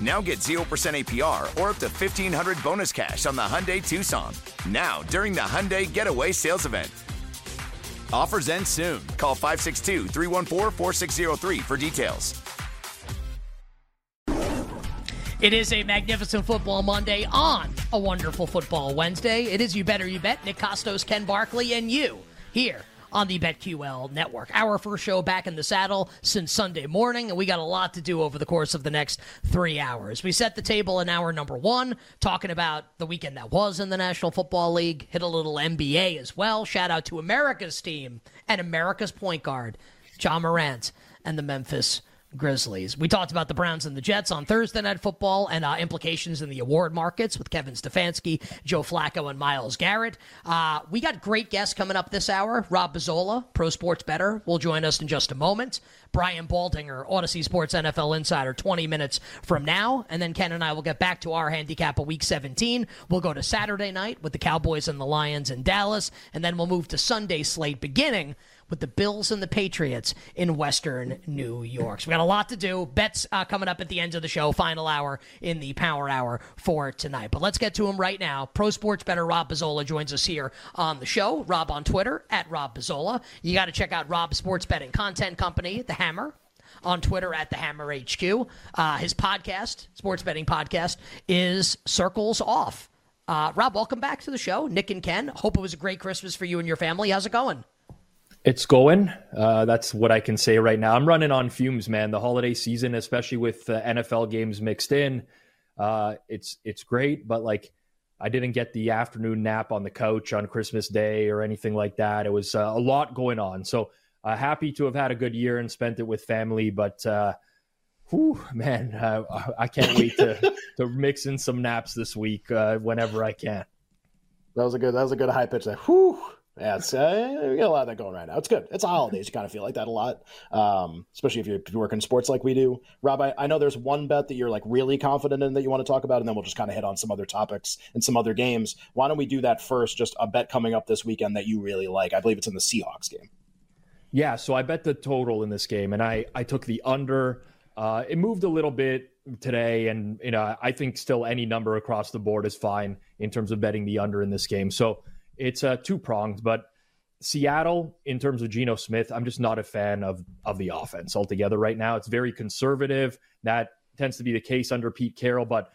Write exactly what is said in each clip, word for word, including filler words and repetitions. Now get zero percent A P R or up to fifteen hundred dollars bonus cash on the Hyundai Tucson. Now, during the Hyundai Getaway Sales Event. Offers end soon. Call five six two, three one four, four six zero three for details. It is a magnificent football Monday on a wonderful football Wednesday. It is You Better You Bet, Nick Costos, Ken Barkley, and you here on the BetQL Network. Our first show back in the saddle since Sunday morning, and we got a lot to do over the course of the next three hours. We set the table in hour number one, talking about the weekend that was in the National Football League, hit a little N B A as well. Shout out to America's team and America's point guard, John Morant and the Memphis Grizzlies. We talked about the Browns and the Jets on Thursday Night Football and uh, implications in the award markets with Kevin Stefanski, Joe Flacco, and Miles Garrett. Uh, we got great guests coming up this hour. Rob Pizzola, Pro Sports Better, will join us in just a moment. Brian Baldinger, Odyssey Sports N F L Insider, twenty minutes from now. And then Ken and I will get back to our handicap of Week seventeen. We'll go to Saturday night with the Cowboys and the Lions in Dallas. And then we'll move to Sunday slate beginning with the Bills and the Patriots in Western New York. So we got a lot to do. Bets uh, coming up at the end of the show, final hour in the Power Hour for tonight. But let's get to them right now. Pro Sports Better Rob Pizzola joins us here on the show. Rob on Twitter, at Rob Pizzola. You got to check out Rob's sports betting content company, the Hammer, on Twitter at the Hammer H Q. Uh, his podcast, sports betting podcast, is Circles Off. Uh, Rob, welcome back to the show. Nick and Ken, hope it was a great Christmas for you and your family. How's it going? It's going. Uh, that's what I can say right now. I'm running on fumes, man. The holiday season, especially with uh, N F L games mixed in, uh, it's it's great. But like, I didn't get the afternoon nap on the couch on Christmas Day or anything like that. It was uh, a lot going on. So uh, happy to have had a good year and spent it with family. But uh, whew, man, uh, I can't wait to to mix in some naps this week uh, whenever I can. That was a good. That was a good high pitch there. Whew. Yeah, it's, uh, we got a lot of that going right now. It's good. It's the holidays. You kind of feel like that a lot, um, especially if you work in sports like we do. Rob, I, I know there's one bet that you're like really confident in that you want to talk about, and then we'll just kind of hit on some other topics and some other games. Why don't we do that first? Just a bet coming up this weekend that you really like. I believe it's in the Seahawks game. Yeah, so I bet the total in this game, and I, I took the under. Uh, it moved a little bit today, and you know I think still any number across the board is fine in terms of betting the under in this game. So it's uh, two-pronged, but Seattle, in terms of Geno Smith, I'm just not a fan of of the offense altogether right now. It's very conservative. That tends to be the case under Pete Carroll, but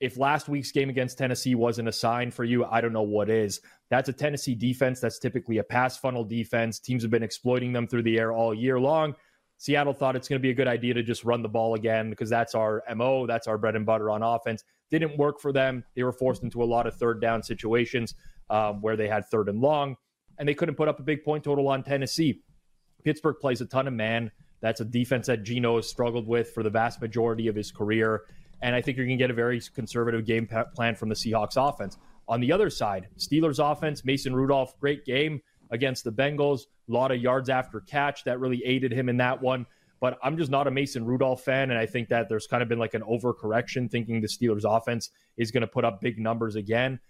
if last week's game against Tennessee wasn't a sign for you, I don't know what is. That's a Tennessee defense that's typically a pass-funnel defense. Teams have been exploiting them through the air all year long. Seattle thought it's going to be a good idea to just run the ball again because that's our M O, that's our bread and butter on offense. Didn't work for them. They were forced into a lot of third-down situations. Um, where they had third and long, and they couldn't put up a big point total on Tennessee. Pittsburgh plays a ton of man. That's a defense that Geno has struggled with for the vast majority of his career. And I think you're going to get a very conservative game plan from the Seahawks offense. On the other side, Steelers offense, Mason Rudolph, great game against the Bengals. A lot of yards after catch. That really aided him in that one. But I'm just not a Mason Rudolph fan, and I think that there's kind of been like an overcorrection, thinking the Steelers offense is going to put up big numbers again.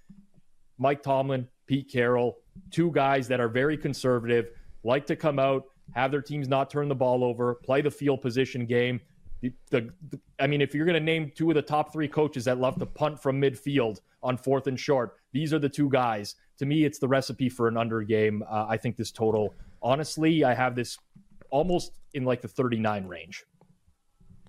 Mike Tomlin, Pete Carroll, two guys that are very conservative, like to come out, have their teams not turn the ball over, play the field position game. The, the, the, I mean, if you're going to name two of the top three coaches that love to punt from midfield on fourth and short, these are the two guys. To me, it's the recipe for an under game. Uh, I think this total, honestly, I have this almost in like the thirty-nine range.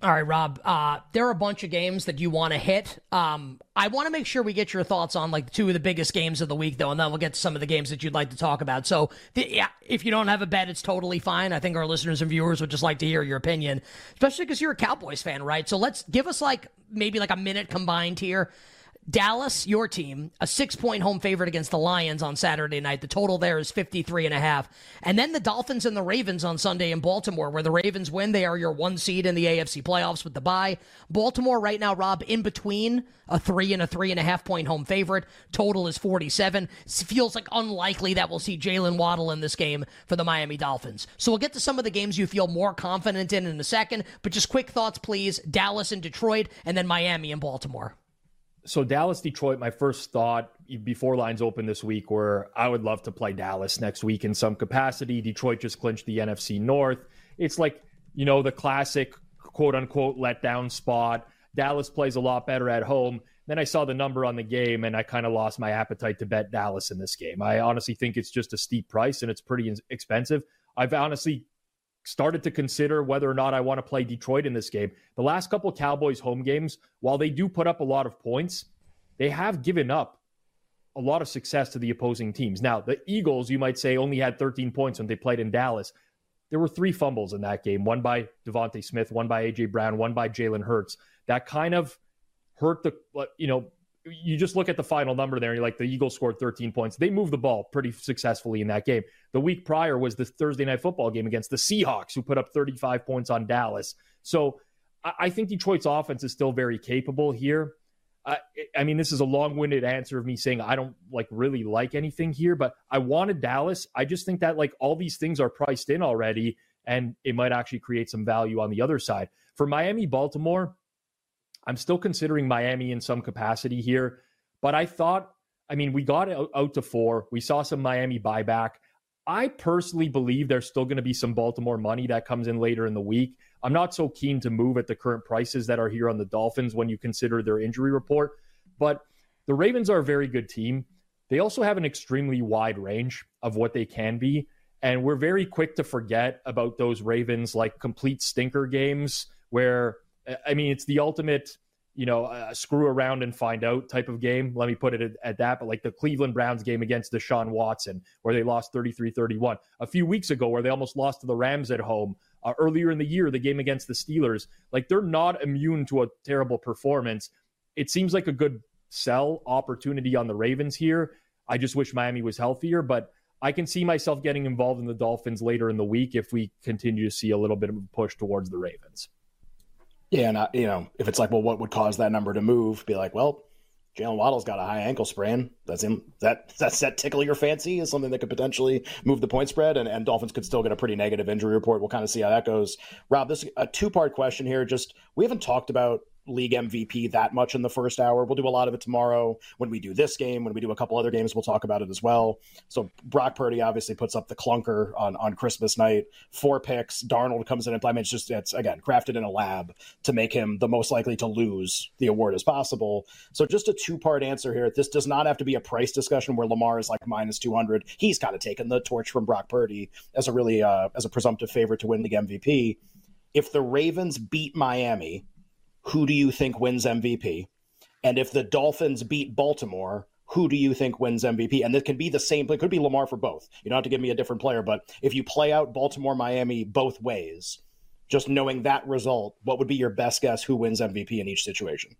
All right, Rob, uh, there are a bunch of games that you want to hit. Um, I want to make sure we get your thoughts on like two of the biggest games of the week, though, and then we'll get to some of the games that you'd like to talk about. So the, yeah, if you don't have a bet, it's totally fine. I think our listeners and viewers would just like to hear your opinion, especially because you're a Cowboys fan, right? So let's give us like maybe like a minute combined here. Dallas, your team, a six-point home favorite against the Lions on Saturday night. The total there is fifty-three and a half. And then the Dolphins and the Ravens on Sunday in Baltimore, where the Ravens win. They are your one seed in the A F C playoffs with the bye. Baltimore right now, Rob, in between a three and a three-and-a-half-point home favorite. Total is forty-seven. Feels like unlikely that we'll see Jaylen Waddle in this game for the Miami Dolphins. So we'll get to some of the games you feel more confident in in a second, but just quick thoughts, please. Dallas and Detroit, and then Miami and Baltimore. So Dallas, Detroit, my first thought before lines open this week were I would love to play Dallas next week in some capacity. Detroit just clinched the N F C North. It's like, you know, the classic quote unquote letdown spot. Dallas plays a lot better at home. Then I saw the number on the game and I kind of lost my appetite to bet Dallas in this game. I honestly think it's just a steep price and it's pretty expensive. I've honestly started to consider whether or not I want to play Detroit in this game. The last couple Cowboys home games, while they do put up a lot of points, they have given up a lot of success to the opposing teams. Now, the Eagles, you might say, only had thirteen points when they played in Dallas. There were three fumbles in that game, one by Devontae Smith, one by A J. Brown, one by Jalen Hurts. That kind of hurt the, you know, you just look at the final number there and you're like, the Eagles scored thirteen points. They moved the ball pretty successfully in that game. The week prior was the Thursday night football game against the Seahawks, who put up thirty-five points on Dallas. So I think Detroit's offense is still very capable here. I, I mean, this is a long-winded answer of me saying I don't like really like anything here, but I wanted Dallas. I just think that like all these things are priced in already, and it might actually create some value on the other side. For Miami, Baltimore, I'm still considering Miami in some capacity here, but I thought, I mean, we got out, out to four. We saw some Miami buyback. I personally believe there's still going to be some Baltimore money that comes in later in the week. I'm not so keen to move at the current prices that are here on the Dolphins when you consider their injury report, but the Ravens are a very good team. They also have an extremely wide range of what they can be, and we're very quick to forget about those Ravens like complete stinker games where, I mean, it's the ultimate, you know, uh, screw around and find out type of game. Let me put it at, at that. But like the Cleveland Browns game against Deshaun Watson, where they lost thirty-three thirty-one. A few weeks ago, where they almost lost to the Rams at home. Uh, earlier in the year, the game against the Steelers. Like, they're not immune to a terrible performance. It seems like a good sell opportunity on the Ravens here. I just wish Miami was healthier, but I can see myself getting involved in the Dolphins later in the week if we continue to see a little bit of a push towards the Ravens. Yeah, and, I, you know, if it's like, well, what would cause that number to move? Be like, well, Jalen Waddle's got a high ankle sprain. That's him. That that's that tickle your fancy is something that could potentially move the point spread, and, and Dolphins could still get a pretty negative injury report. We'll kind of see how that goes. Rob, this is a two-part question here. Just, we haven't talked about league M V P that much in the first hour. We'll do a lot of it tomorrow when we do this game. When we do a couple other games, we'll talk about it as well. So Brock Purdy obviously puts up the clunker on, on Christmas night, four picks. Darnold comes in and I mean, it's just, it's again, crafted in a lab to make him the most likely to lose the award as possible. So just a two-part answer here. This does not have to be a price discussion where Lamar is like minus two hundred. He's kind of taken the torch from Brock Purdy as a really, uh, as a presumptive favorite to win league M V P. If the Ravens beat Miami, who do you think wins M V P? And if the Dolphins beat Baltimore, who do you think wins M V P? And it can be the same, it could be Lamar for both. You don't have to give me a different player, but if you play out Baltimore, Miami both ways, just knowing that result, what would be your best guess who wins M V P in each situation?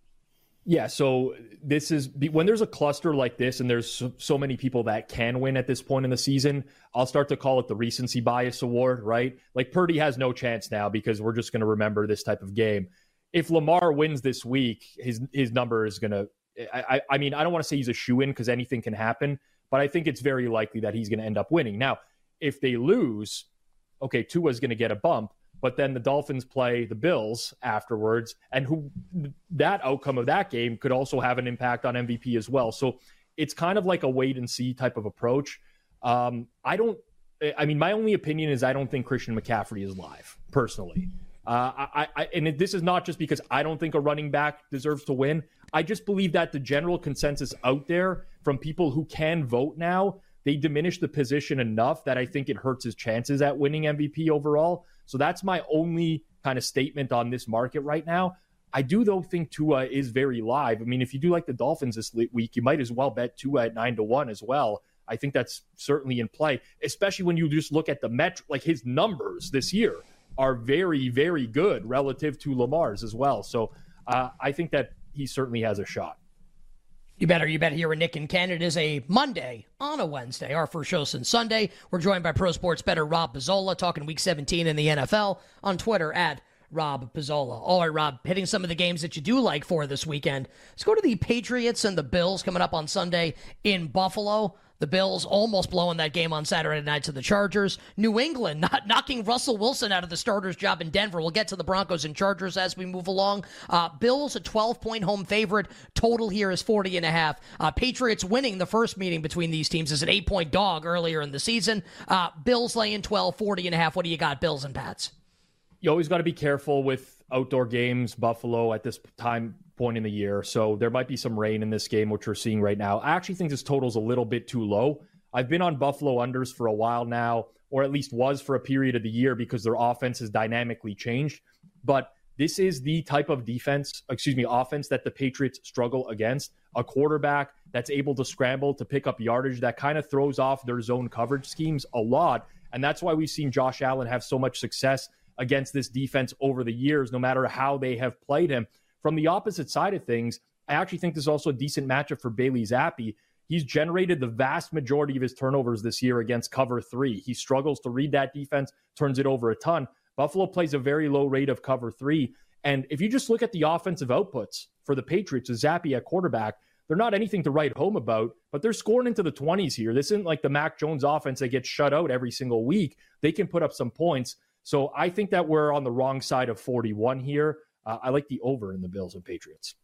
Yeah, so this is when there's a cluster like this and there's so many people that can win at this point in the season, I'll start to call it the recency bias award, right? Like Purdy has no chance now because we're just going to remember this type of game. If Lamar wins this week, his his number is going to – I I mean, I don't want to say he's a shoo-in because anything can happen, but I think it's very likely that he's going to end up winning. Now, if they lose, okay, Tua's going to get a bump. But then the Dolphins play the Bills afterwards, and who that outcome of that game could also have an impact on M V P as well. So it's kind of like a wait and see type of approach. Um, I don't, I mean, my only opinion is I don't think Christian McCaffrey is live personally. Uh, I, I, and this is not just because I don't think a running back deserves to win. I just believe that the general consensus out there from people who can vote now, they diminish the position enough that I think it hurts his chances at winning M V P overall. So that's my only kind of statement on this market right now. I do, though, think Tua is very live. I mean, if you do like the Dolphins this week, you might as well bet Tua at nine to one as well. I think that's certainly in play, especially when you just look at the metric. Like his numbers this year are very, very good relative to Lamar's as well. So uh, I think that he certainly has a shot. You better, you bet here with Nick and Ken. It is a Monday on a Wednesday, our first show since Sunday. We're joined by pro sports bettor Rob Pizzola, talking week seventeen in the N F L on Twitter at Rob Pizzola. All right, Rob, hitting some of the games that you do like for this weekend. Let's go to the Patriots and the Bills coming up on Sunday in Buffalo. The Bills almost blowing that game on Saturday night to the Chargers. New England not knocking Russell Wilson out of the starter's job in Denver. We'll get to the Broncos and Chargers as we move along. Uh, Bills, a twelve-point home favorite. Total here is forty and a half. Uh, Patriots winning the first meeting between these teams as an eight-point dog earlier in the season. Uh, Bills laying twelve, forty and a half. What do you got, Bills and Pats? You always got to be careful with outdoor games, Buffalo, at this time point in the year. So there might be some rain in this game, which we're seeing right now. I actually think this total's a little bit too low. I've been on Buffalo unders for a while now, or at least was for a period of the year because their offense has dynamically changed. But this is the type of defense, excuse me, offense that the Patriots struggle against. A quarterback that's able to scramble to pick up yardage that kind of throws off their zone coverage schemes a lot. And that's why we've seen Josh Allen have so much success against this defense over the years, no matter how they have played him. From the opposite side of things, I actually think this is also a decent matchup for Bailey Zappi. He's generated the vast majority of his turnovers this year against cover three. He struggles to read that defense, turns it over a ton. Buffalo plays a very low rate of cover three. And if you just look at the offensive outputs for the Patriots with Zappi at quarterback, they're not anything to write home about, but they're scoring into the twenties here. This isn't like the Mac Jones offense that gets shut out every single week. They can put up some points. So I think that we're on the wrong side of forty-one here. Uh, I like the over in the Bills and Patriots.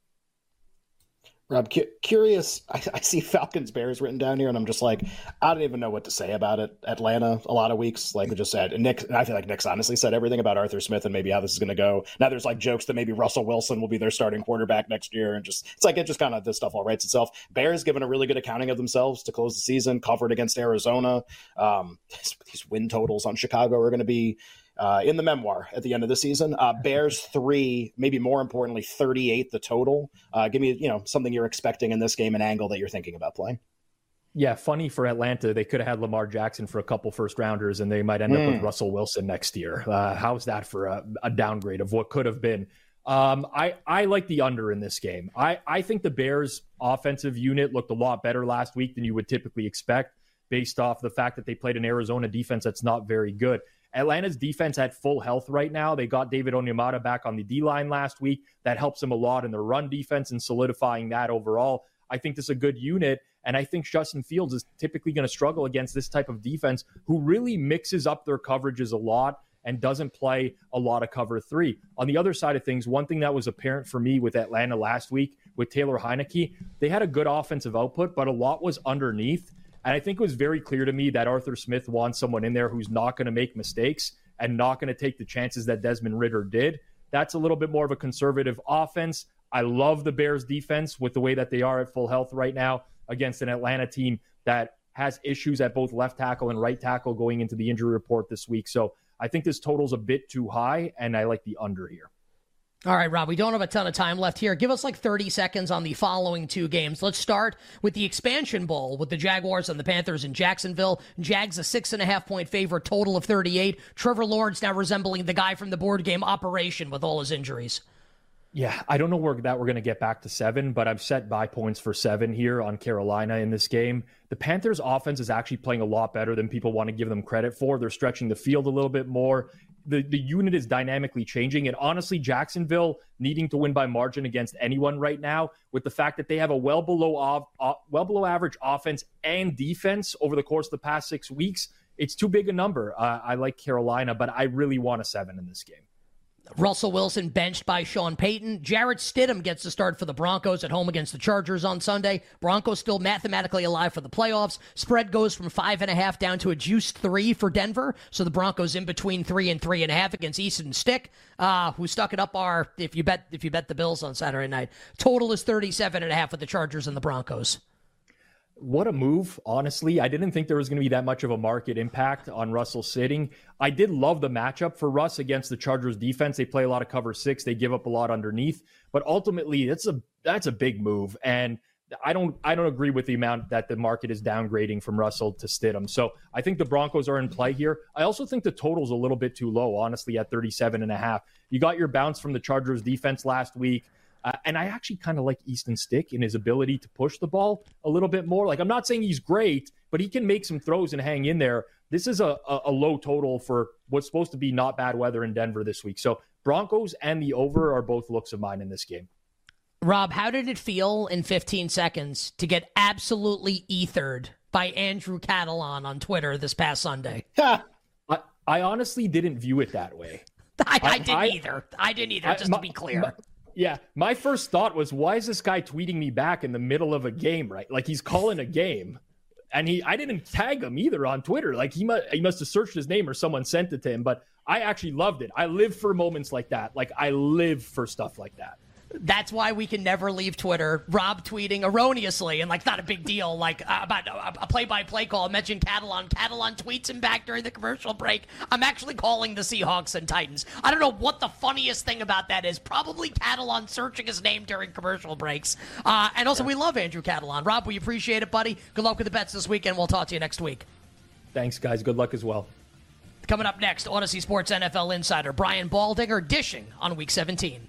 Rob, cu- curious, I, I see Falcons Bears written down here, and I'm just like, I don't even know what to say about it. Atlanta, a lot of weeks, like we just said, and Nick, I feel like Nick's honestly said everything about Arthur Smith and maybe how this is going to go. Now there's like jokes that maybe Russell Wilson will be their starting quarterback next year, and just it's like it just kind of this stuff all writes itself. Bears given a really good accounting of themselves to close the season, covered against Arizona. Um, these win totals on Chicago are going to be Uh, in the memoir at the end of the season. Uh, Bears three, maybe more importantly, thirty-eight the total. Uh, give me, you know, something you're expecting in this game, an angle that you're thinking about playing. Yeah, funny for Atlanta. They could have had Lamar Jackson for a couple first rounders, and they might end mm. up with Russell Wilson next year. Uh, how's that for a, a downgrade of what could have been? Um, I, I like the under in this game. I, I think the Bears offensive unit looked a lot better last week than you would typically expect based off the fact that they played an Arizona defense that's not very good. Atlanta's defense at full health right now. They got David Onyemata back on the D-line last week. That helps them a lot in the run defense and solidifying that overall. I think this is a good unit, and I think Justin Fields is typically going to struggle against this type of defense who really mixes up their coverages a lot and doesn't play a lot of cover three. On the other side of things, one thing that was apparent for me with Atlanta last week with Taylor Heineke, they had a good offensive output, but a lot was underneath. And I think it was very clear to me that Arthur Smith wants someone in there who's not going to make mistakes and not going to take the chances that Desmond Ridder did. That's a little bit more of a conservative offense. I love the Bears defense with the way that they are at full health right now against an Atlanta team that has issues at both left tackle and right tackle going into the injury report this week. So I think this total's a bit too high, and I like the under here. All right, Rob, we don't have a ton of time left here. Give us like thirty seconds on the following two games. Let's start with the expansion bowl with the Jaguars and the Panthers in Jacksonville. Jags a six and a half point favorite, total of thirty-eight. Trevor Lawrence now resembling the guy from the board game Operation with all his injuries. Yeah, I don't know where that we're going to get back to seven, but I'm set by points for seven here on Carolina in this game. The Panthers' offense is actually playing a lot better than people want to give them credit for. They're stretching the field a little bit more. The the unit is dynamically changing. And honestly, Jacksonville needing to win by margin against anyone right now, with the fact that they have a well below of, uh, well below average offense and defense over the course of the past six weeks, it's too big a number. Uh, I like Carolina, but I really want a seven in this game. Russell Wilson benched by Sean Payton. Jarrett Stidham gets the start for the Broncos at home against the Chargers on Sunday. Broncos still mathematically alive for the playoffs. Spread goes from five and a half down to a juiced three for Denver. So the Broncos in between three and three and a half against Easton Stick, uh, who stuck it up our, if you bet, if you bet the Bills on Saturday night. Total is thirty-seven and a half with the Chargers and the Broncos. What a move, honestly. I didn't think there was going to be that much of a market impact on Russell sitting. I did love the matchup for Russ against the Chargers defense. They play a lot of cover six. They give up a lot underneath. But ultimately, that's a that's a big move. And I don't I don't agree with the amount that the market is downgrading from Russell to Stidham. So I think the Broncos are in play here. I also think the total's a little bit too low, honestly, at thirty-seven and a half. You got your bounce from the Chargers defense last week. Uh, and I actually kind of like Easton Stick in his ability to push the ball a little bit more. Like, I'm not saying he's great, but he can make some throws and hang in there. This is a, a, a low total for what's supposed to be not bad weather in Denver this week. So Broncos and the over are both looks of mine in this game. Rob, how did it feel in fifteen seconds to get absolutely ethered by Andrew Catalan on Twitter this past Sunday? I, I honestly didn't view it that way. I, I, I didn't I, either. I didn't either, I, just my, to be clear. My, Yeah, my first thought was, why is this guy tweeting me back in the middle of a game, right? Like, he's calling a game, and he I didn't tag him either on Twitter. Like, he must, he must have searched his name or someone sent it to him, but I actually loved it. I live for moments like that. Like, I live for stuff like that. That's why we can never leave Twitter. Rob tweeting erroneously and, like, not a big deal, like, uh, about a play-by-play call. I mentioned Catalan. Catalan tweets him back during the commercial break. I'm actually calling the Seahawks and Titans. I don't know what the funniest thing about that is. Probably Catalan searching his name during commercial breaks. Uh, and also, we love Andrew Catalan. Rob, we appreciate it, buddy. Good luck with the bets this weekend. We'll talk to you next week. Thanks, guys. Good luck as well. Coming up next, Odyssey Sports N F L insider Brian Baldinger dishing on Week seventeen.